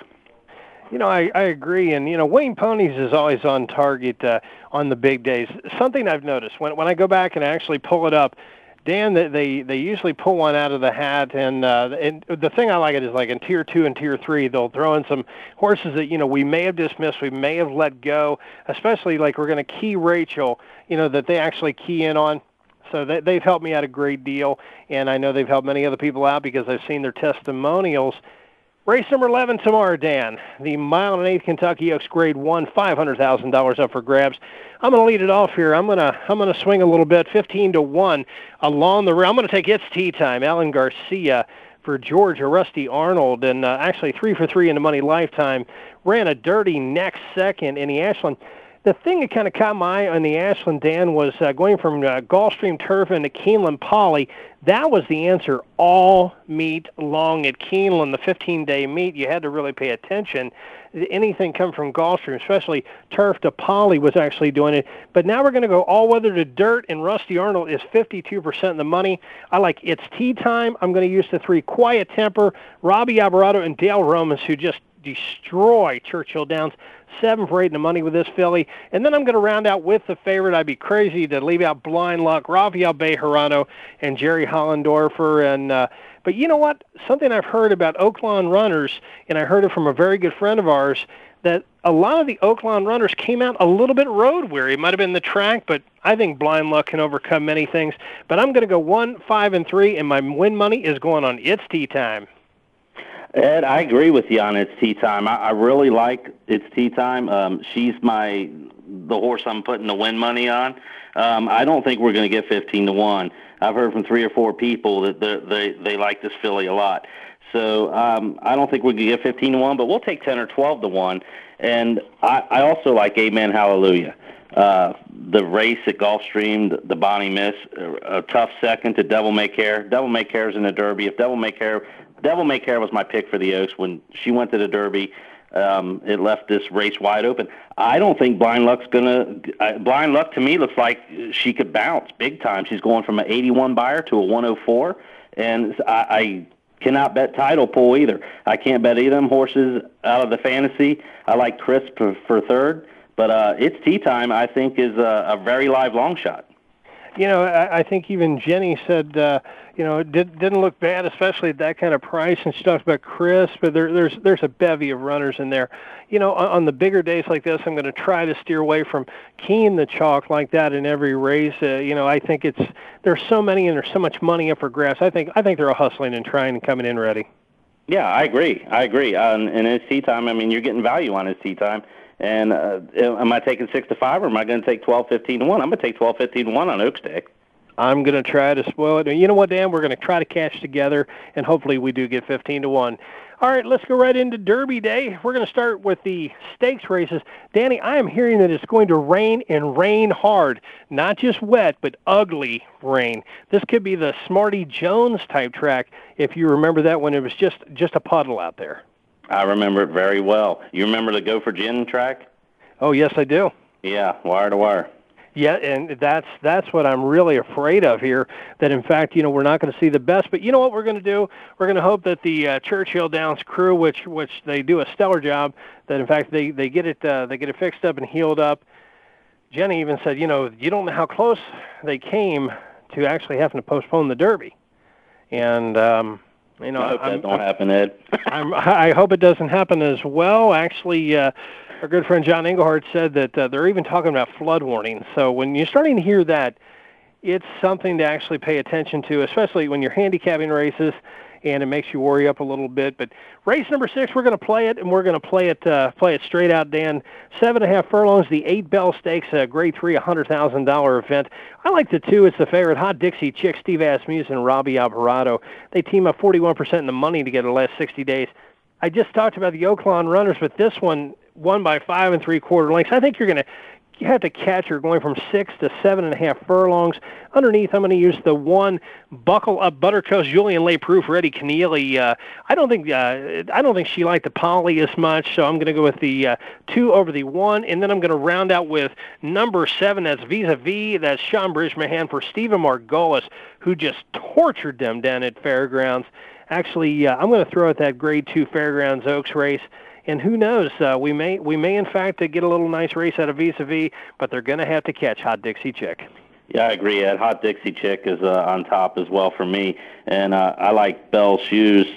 You know, I, I agree. And, you know, Winning Ponies is always on target uh, on the big days. Something I've noticed, when when I go back and actually pull it up, Dan, they they usually pull one out of the hat, and uh, and the thing I like it is like in Tier two and Tier three, they'll throw in some horses that, you know, we may have dismissed, we may have let go, especially like we're going to key Rachel, you know, that they actually key in on. So they, they've helped me out a great deal, and I know they've helped many other people out because I've seen their testimonials. Race number eleven tomorrow, Dan. The mile and eighth Kentucky Oaks Grade One, five hundred thousand dollars up for grabs. I'm going to lead it off here. I'm going to I'm going to swing a little bit, fifteen to one along the route. I'm going to take It's Tea Time, Alan Garcia for Georgia, Rusty Arnold, and uh, actually three for three in the money lifetime. Ran a dirty neck second in the Ashland. The thing that kind of caught my eye on the Ashland, Dan, was uh, going from uh, Gulfstream Turf into Keeneland Poly. That was the answer all meet long at Keeneland, the fifteen-day meet. You had to really pay attention. Anything come from Gulfstream, especially Turf to Poly, was actually doing it. But now we're going to go all-weather to dirt, and Rusty Arnold is fifty-two percent in the money. I like It's Tea Time. I'm going to use the three, Quiet Temper, Robbie Alvarado, and Dale Romans, who just destroy Churchill Downs. Seven for eight in the money with this filly. And then I'm going to round out with the favorite. I'd be crazy to leave out Blind Luck, Rafael Bejarano, and Jerry Hollendorfer. And, uh, but you know what? Something I've heard about Oaklawn runners, and I heard it from a very good friend of ours, that a lot of the Oaklawn runners came out a little bit road weary. It might have been the track, but I think Blind Luck can overcome many things. But I'm going to go one, five, and three, and my win money is going on It's Tea Time. Ed, I agree with you on It's Tea Time. I, I really like It's Tea Time. Um, she's my the horse I'm putting the win money on. Um, I don't think we're going to get fifteen to one. I've heard from three or four people that they they like this filly a lot. So um, I don't think we're going to get fifteen to one, but we'll take ten or twelve to one. And I, I also like Amen Hallelujah. Uh, the race at Gulfstream, the, the Bonnie Miss, a, a tough second to Devil May Care. Devil May Care is in the Derby. If Devil May Care... Devil May Care was my pick for the Oaks. When she went to the Derby, um, it left this race wide open. I don't think Blind Luck's gonna. Uh, Blind Luck to me looks like she could bounce big time. She's going from an eighty-one buyer to a one oh four, and I, I cannot bet Title Pool either. I can't bet either of them horses out of the fantasy. I like Crisp for, for third, but uh, It's Tea Time, I think, is a, a very live long shot. you know, I, I think even Jennie said, uh, you know, it did, didn't look bad, especially at that kind of price. And she talked about Crisp, but there, there's there's a bevy of runners in there. You know, on, on the bigger days like this, I'm going to try to steer away from keying the chalk like that in every race. Uh, you know, I think it's there's so many and there's so much money up for grabs. I think I think they're all hustling and trying and coming in ready. Yeah, I agree. I agree. Uh, and, and it's tee time. I mean, you're getting value on his tee time. And uh, am I taking six to five or am I going to take twelve, fifteen to one? I'm going to take twelve, fifteen to one on Oaks Day. I'm going to try to spoil it. You know what, Dan? We're going to try to cash together, and hopefully we do get fifteen to one. All right, let's go right into Derby Day. We're going to start with the stakes races. Danny, I am hearing that it's going to rain and rain hard, not just wet, but ugly rain. This could be the Smarty Jones type track, if you remember that when it was just, just a puddle out there. I remember it very well. You remember the Go for Gin track? Oh, yes, I do. Yeah, wire to wire. Yeah, and that's that's what I'm really afraid of here, that, in fact, you know, we're not going to see the best. But you know what we're going to do? We're going to hope that the uh, Churchill Downs crew, which which they do a stellar job, that, in fact, they, they, get it, uh, they get it fixed up and healed up. Jennie even said, you know, you don't know how close they came to actually having to postpone the Derby. And... um You know, I hope I'm, that don't I'm, happen, Ed. I'm, I hope it doesn't happen as well. Actually, uh, our good friend John Engelhardt said that uh, they're even talking about flood warnings. So when you're starting to hear that, it's something to actually pay attention to, especially when you're handicapping races, and it makes you worry up a little bit. But race number six, we're going to play it, and we're going to play it uh, play it straight out, Dan. Seven and a half furlongs, the eight bell stakes, a grade three, one hundred thousand dollars event. I like the two. It's the favorite, Hot Dixie Chick, Steve Asmussen, and Robbie Alvarado. They team up forty-one percent in the money to get the last sixty days. I just talked about the Oaklawn runners, but this one won by five and three-quarter lengths. I think you're going to You have to catch her going from six to seven and a half furlongs. Underneath, I'm going to use the one, Buckle Up Buttercoast, Julian Leparoux, Eddie Keneally. Uh, I don't think uh, I don't think she liked the poly as much, so I'm going to go with the uh, two over the one, and then I'm going to round out with number seven. That's Vis-a-Vis. That's Sean Bridgman for Stephen Margolis, who just tortured them down at Fairgrounds. Actually, uh, I'm going to throw at that Grade Two Fairgrounds Oaks race. And who knows, uh, we may, we may in fact, uh, get a little nice race out of Vis-a-Vis, but they're going to have to catch Hot Dixie Chick. Yeah, I agree, Ed. Hot Dixie Chick is uh, on top as well for me. And uh, I like Bell Shoes,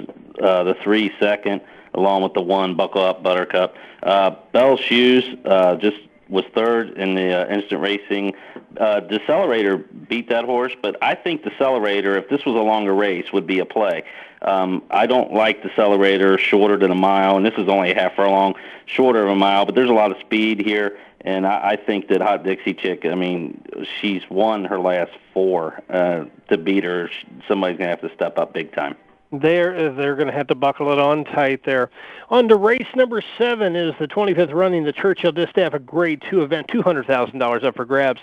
uh, the three second, along with the one, Buckle Up Buttercup. Uh, Bell Shoes uh, just was third in the uh, instant racing. Uh, Decelerator beat that horse, but I think Decelerator, if this was a longer race, would be a play. Um, I don't like Decelerator shorter than a mile, and this is only a half furlong, shorter of a mile, but there's a lot of speed here, and I, I think that Hot Dixie Chick, I mean, she's won her last four. Uh, to beat her, somebody's going to have to step up big time. They're, they're going to have to buckle it on tight there. On to race number seven is the twenty-fifth running the Churchill Distaff, a Grade Two event, two hundred thousand dollars up for grabs.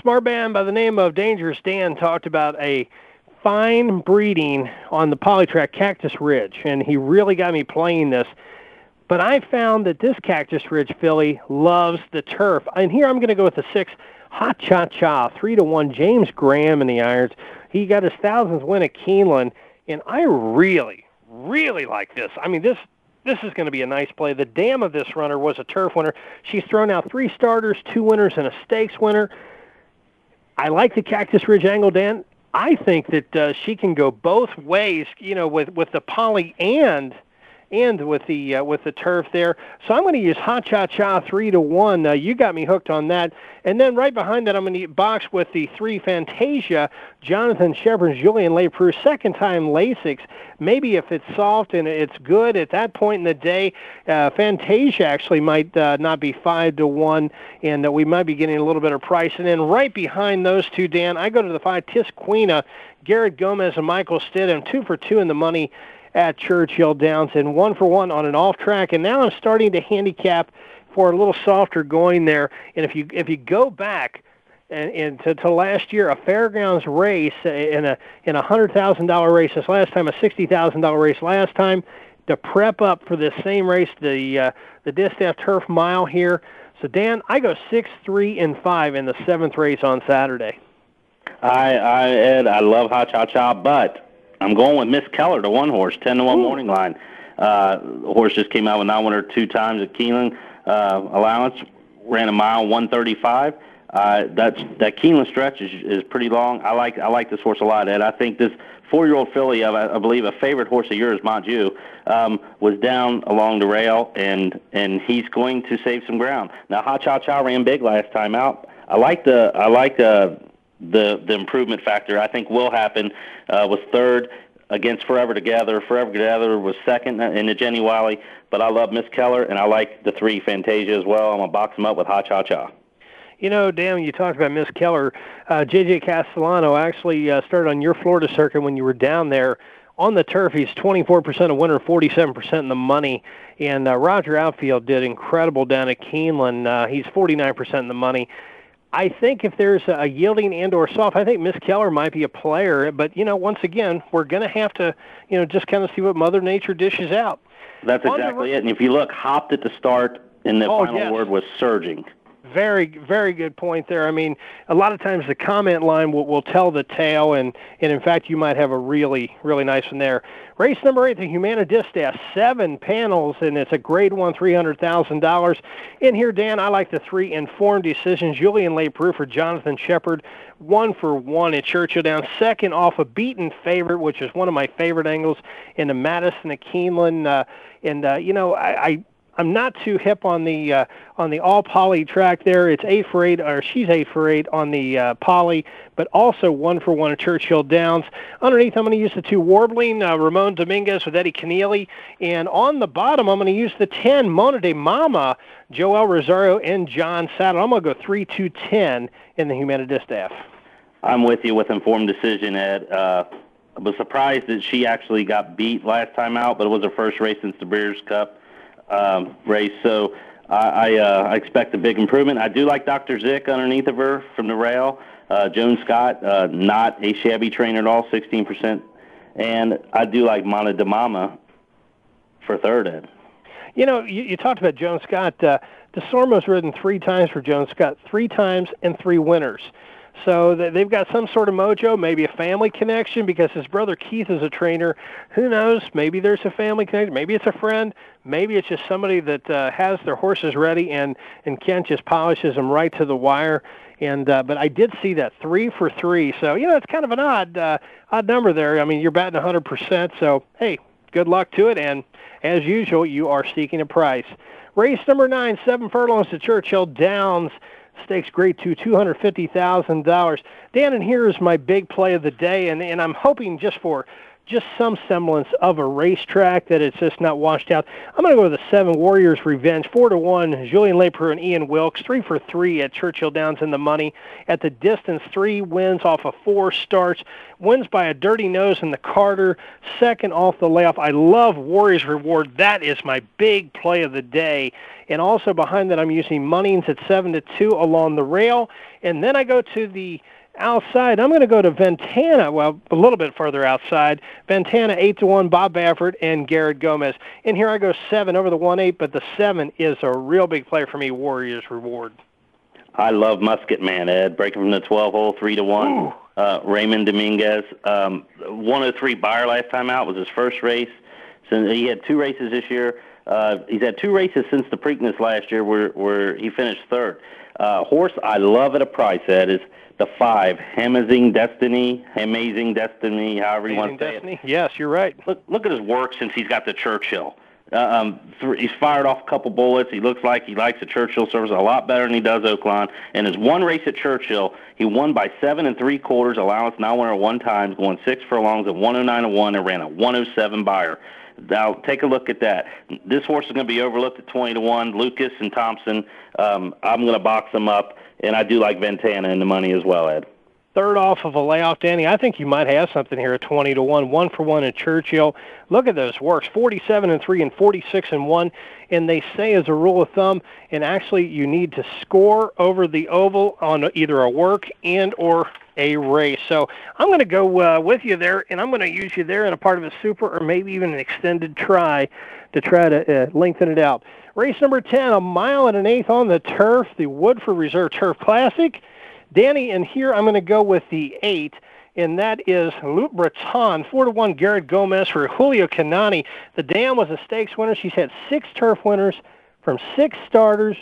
Smart man by the name of Dangerous Dan talked about a fine breeding on the polytrack Cactus Ridge, and he really got me playing this. But I found that this Cactus Ridge filly loves the turf. And here I'm going to go with the six, Hot Cha Cha, three to one, James Graham in the irons. He got his thousandth win at Keeneland, and I really, really like this. I mean, this this is going to be a nice play. The dam of this runner was a turf winner. She's thrown out three starters, two winners, and a stakes winner. I like the Cactus Ridge angle, Dan. I think that uh, she can go both ways, you know, with, with the poly and and with the uh, with the turf there. So I'm going to use Hot Cha Cha three to one. Uh, you got me hooked on that. And then right behind that, I'm going to box with the three Fantasia, Jonathan Shepherd's Julian Leparoux, second time Lasix. Maybe if it's soft and it's good at that point in the day, uh, Fantasia actually might uh, not be five to one, and uh, we might be getting a little bit of price. And then right behind those two, Dan, I go to the five Tisquina, Garrett Gomez and Michael Stidham, two for two in the money at Churchill Downs, and one for one on an off track. And now I'm starting to handicap for a little softer going there. And if you if you go back and, and to, to last year, a Fairgrounds race in a in a hundred thousand dollar race this last time, a sixty thousand dollar race last time, to prep up for this same race, the uh, the Distaff Turf Mile here. So Dan, I go six, three, and five in the seventh race on Saturday. I I Ed, I love Hot Cha Cha, but I'm going with Miss Keller, the one horse, ten to one morning line. Uh, the horse just came out with not one or two times at Keeneland. Uh, allowance, ran a mile, one thirty-five. Uh, that's that Keeneland stretch is, is pretty long. I like I like this horse a lot, Ed. I think this four-year-old filly of I believe a favorite horse of yours, mind you, um, was down along the rail, and and he's going to save some ground. Now, Ha Cha Cha ran big last time out. I like the I like the the, the improvement factor. I think will happen. Uh, was third against Forever Together. Forever Together was second in the Jenny Wiley. But I love Miss Keller, and I like the three Fantasia as well. I'm gonna box them up with Ha Cha Cha. You know, Dan, you talked about Miss Keller. Uh, J J Castellano actually uh, started on your Florida circuit when you were down there. On the turf, he's twenty-four percent a winner, forty-seven percent in the money. And uh, Roger Outfield did incredible down at Keeneland. Uh, he's forty-nine percent in the money. I think if there's a yielding and or soft, I think Miss Keller might be a player. But, you know, once again, we're going to have to, you know, just kind of see what Mother Nature dishes out. That's on exactly the... it. And if you look, hopped at the start, and the oh, final yes. word was surging. Very, very good point there. I mean, a lot of times the comment line will, will tell the tale, and, and in fact, you might have a really, really nice one there. Race number eight, the Humana Distaff, seven panels, and it's a grade one, three hundred thousand dollars. In here, Dan, I like the three informed decisions. Julian Leparoux for Jonathan Shepherd, one for one at Churchill Downs, second off a beaten favorite, which is one of my favorite angles in the Madison at Keeneland. Uh, and, uh, you know, I... I I'm not too hip on the uh, on the all poly track there. It's eight for eight, or she's eight for eight on the uh, poly, but also one for one at Churchill Downs. Underneath, I'm going to use the two Warbling, uh, Ramon Dominguez with Eddie Keneally, and on the bottom, I'm going to use the ten Mona de Mama, Joel Rosario and John Saddle. I'm going to go three, two, ten in the Humana Distaff. I'm with you with informed decision, Ed. Uh, I was surprised that she actually got beat last time out, but it was her first race since the Breeders' Cup. Um, race, so I, I, uh, I expect a big improvement. I do like Doctor Zick underneath of her from the rail. Uh, Joan Scott, uh, not a shabby trainer at all, sixteen percent. And I do like Mona de Mama for third end. You know, you, you talked about Joan Scott. Uh, Desormeaux's ridden three times for Joan Scott, three times and three winners. So they've got some sort of mojo, maybe a family connection, because his brother Keith is a trainer. Who knows? Maybe there's a family connection. Maybe it's a friend. Maybe it's just somebody that uh, has their horses ready, and, and Kent just polishes them right to the wire. And uh, But I did see that three for three. So, you know, it's kind of an odd uh, odd number there. I mean, you're batting one hundred percent. So, hey, good luck to it. And as usual, you are seeking a price. Race number nine, seven furlongs to Churchill Downs. Stakes grade two, two hundred fifty thousand dollars. Dan, and here is my big play of the day, and, and I'm hoping just for just some semblance of a racetrack that it's just not washed out. I'm going to go with the seven Warriors Revenge, four to one, Julian Leparoux and Ian Wilkes, three for three at Churchill Downs in the money. At the distance, three wins off of four starts, wins by a dirty nose in the Carter, second off the layoff. I love Warriors Reward. That is my big play of the day. And also behind that, I'm using Munnings at seven to two along the rail. And then I go to the outside. I'm going to go to Ventana, well, a little bit further outside. Ventana, eight to one, Bob Baffert and Garrett Gomez. And here I go seven over the one eight, but the seven is a real big play for me, Warriors Reward. I love Musket Man, Ed, breaking from the twelve hole, three to one. Uh, Raymond Dominguez, um, one oh three buyer last time out, was his first race. So he had two races this year. Uh, he's had two races since the Preakness last year where, where he finished third. Uh, horse I love at a price, Ed, is the five, Amazing Destiny, Amazing Destiny, however you want to say it. Yes, you're right. Look, look at his work since he's got the Churchill. Uh, um, th- he's fired off a couple bullets. He looks like he likes the Churchill service a lot better than he does Oaklawn. And his one race at Churchill, he won by seven and three quarters, allowance not winner one time, going six furlongs at one oh nine to one and ran a one oh seven buyer. Now, take a look at that. This horse is going to be overlooked at twenty to one. Lucas and Thompson, um, I'm going to box them up, and I do like Ventana in the money as well, Ed. Third off of a layoff, Danny. I think you might have something here at twenty to one, one for one at Churchill. Look at those works, forty-seven and three and forty-six and one. And they say as a rule of thumb, and actually you need to score over the oval on either a work and or a race. So I'm going to go uh, with you there, and I'm going to use you there in a part of a super or maybe even an extended try to try to uh, lengthen it out. Race number ten, a mile and an eighth on the turf, the Woodford Reserve Turf Classic. Danny, and here I'm going to go with the eight, and that is Loup Breton, four to one Garrett Gomez for Julio Canani. The dam was a stakes winner. She's had six turf winners from six starters,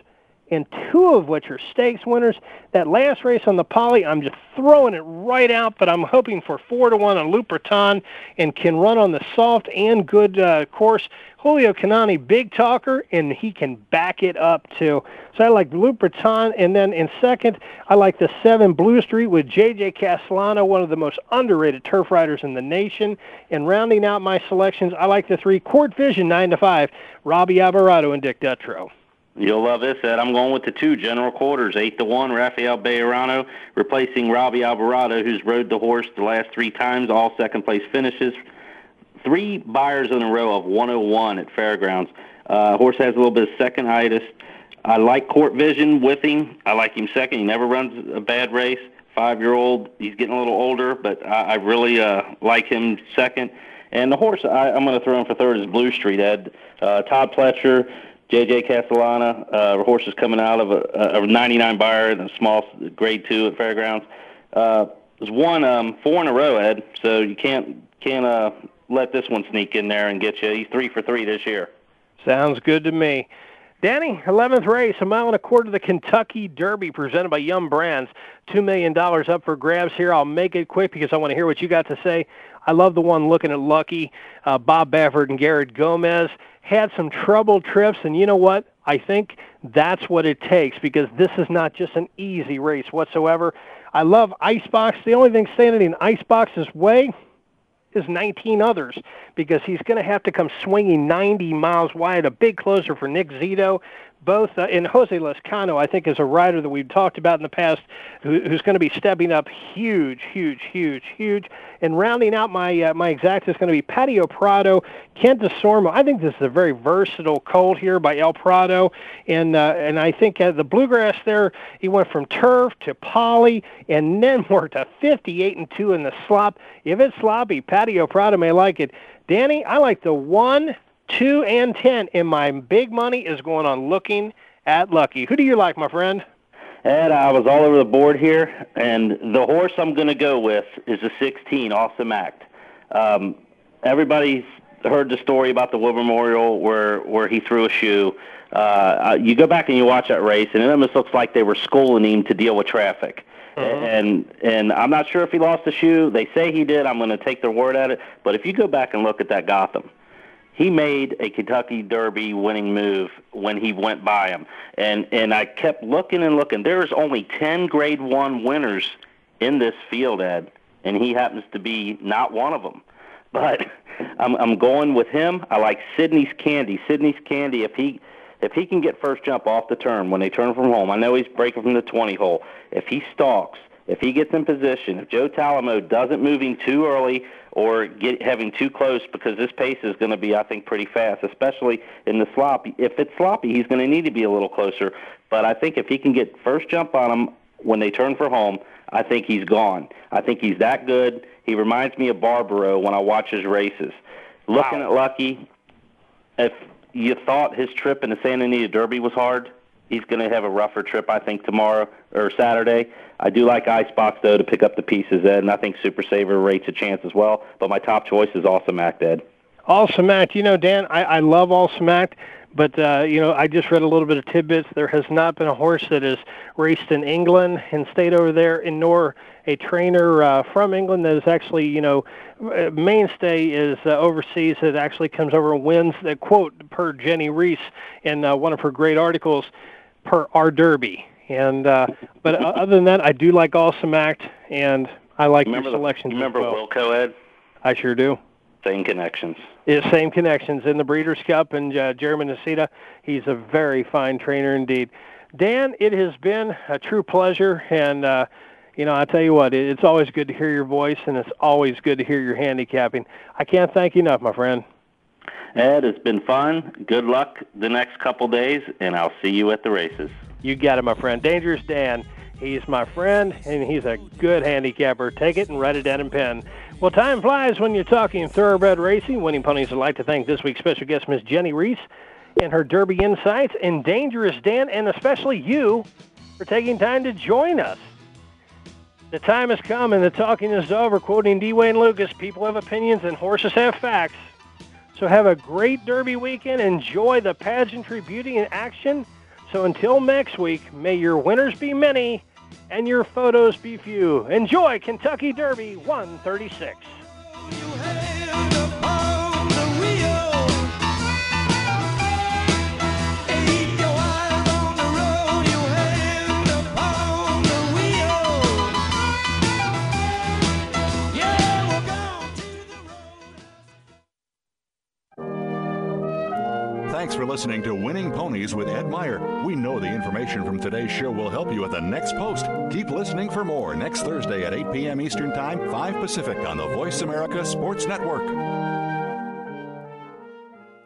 and two of which are stakes winners. That last race on the poly, I'm just throwing it right out, but I'm hoping for four to one on Luperton and can run on the soft and good uh, course. Julio Canani, big talker, and he can back it up, too. So I like Luperton, and then in second, I like the seven Blue Street with J J Castellano, one of the most underrated turf riders in the nation. And rounding out my selections, I like the three Court Vision nine to five, Robbie Alvarado and Dick Dutrow. You'll love this, Ed. I'm going with the two general quarters, eight to one, Rafael Bejarano, replacing Robbie Alvarado, who's rode the horse the last three times, all second-place finishes. Three buyers in a row of one oh one at Fairgrounds. Uh, horse has a little bit of second-itis. I like Court Vision with him. I like him second. He never runs a bad race. Five-year-old, he's getting a little older, but I, I really uh, like him second. And the horse I, I'm going to throw in for third is Blue Street, Ed. Uh, Todd Pletcher, J J Castellano, uh, horse is coming out of a, a ninety-nine buyer and a small grade two at Fairgrounds. Uh, there's one um, four in a row, Ed, so you can't can't uh, let this one sneak in there and get you. He's three for three this year. Sounds good to me. Danny, eleventh race, a mile and a quarter of the Kentucky Derby presented by Yum Brands. two million dollars up for grabs here. I'll make it quick because I want to hear what you got to say. I love the one Looking at Lucky, uh, Bob Baffert and Garrett Gomez. Had some troubled trips, and you know what? I think that's what it takes because this is not just an easy race whatsoever. I love Icebox. The only thing standing in Icebox's way is nineteen others because he's going to have to come swinging ninety miles wide. A big closer for Nick Zito. Both, uh, and Jose Lescano, I think, is a rider that we've talked about in the past who, who's going to be stepping up huge, huge, huge, huge. And rounding out my uh, my exact is going to be Patio Prado, Kent Desormeaux. I think this is a very versatile colt here by El Prado. And uh, and I think uh, the bluegrass there, he went from turf to poly and then worked a fifty-eight and two in the slop. If it's sloppy, Patio Prado may like it. Danny, I like the one, two, and ten, and my big money is going on Looking at Lucky. Who do you like, my friend? Ed, I was all over the board here, and the horse I'm going to go with is the sixteen, Awesome Act. Um, everybody's heard the story about the War Memorial where, where he threw a shoe. Uh, you go back and you watch that race, and it almost looks like they were schooling him to deal with traffic. Mm-hmm. And and I'm not sure if he lost the shoe. They say he did. I'm going to take their word at it. But if you go back and look at that Gotham, he made a Kentucky Derby winning move when he went by him. And and I kept looking and looking. There's only ten grade one winners in this field, Ed, and he happens to be not one of them. But I'm I'm going with him. I like Sydney's Candy. Sydney's Candy, if he if he can get first jump off the turn when they turn from home, I know he's breaking from the twenty hole. If he stalks, if he gets in position, if Joe Talamo doesn't move him too early or get having too close, because this pace is going to be, I think, pretty fast, especially in the sloppy. If it's sloppy, he's going to need to be a little closer. But I think if he can get first jump on him when they turn for home, I think he's gone. I think he's that good. He reminds me of Barbaro when I watch his races. Looking wow. at Lucky, if you thought his trip in the Santa Anita Derby was hard, he's going to have a rougher trip, I think, tomorrow or Saturday. I do like Icebox, though, to pick up the pieces, Ed, and I think Super Saver rates a chance as well. But my top choice is Awesome Act, Ed. Awesome Act. You know, Dan, I, I love Awesome Act, but, uh, you know, I just read a little bit of tidbits. There has not been a horse that has raced in England and stayed over there, and nor a trainer uh, from England that is actually, you know, mainstay is uh, overseas that actually comes over and wins the quote per Jennie Rees in uh, one of her great articles, per our Derby. And uh, but other than that, I do like Awesome Act, and I like remember your selections. The, remember well. Wilco, Ed? I sure do. Same connections. Yeah, same connections in the Breeders' Cup, and uh, Jeremy Nacita, he's a very fine trainer indeed. Dan, it has been a true pleasure, and uh, you know, I tell you what, it's always good to hear your voice, and it's always good to hear your handicapping. I can't thank you enough, my friend. Ed, it's been fun. Good luck the next couple days, and I'll see you at the races. You got it, my friend. Dangerous Dan. He's my friend, and he's a good handicapper. Take it and write it down in pen. Well, time flies when you're talking thoroughbred racing. Winning Ponies would like to thank this week's special guest, Miss Jennie Rees, and her Derby insights, and Dangerous Dan, and especially you, for taking time to join us. The time has come, and the talking is over. Quoting Dwayne Lucas, people have opinions, and horses have facts. So have a great Derby weekend. Enjoy the pageantry, beauty, and action. So until next week, may your winners be many and your photos be few. Enjoy Kentucky Derby one thirty-six. Thanks for listening to Winning Ponies with Ed Meyer. We know the information from today's show will help you at the next post. Keep listening for more next Thursday at eight p.m. Eastern Time, five Pacific on the Voice America Sports Network.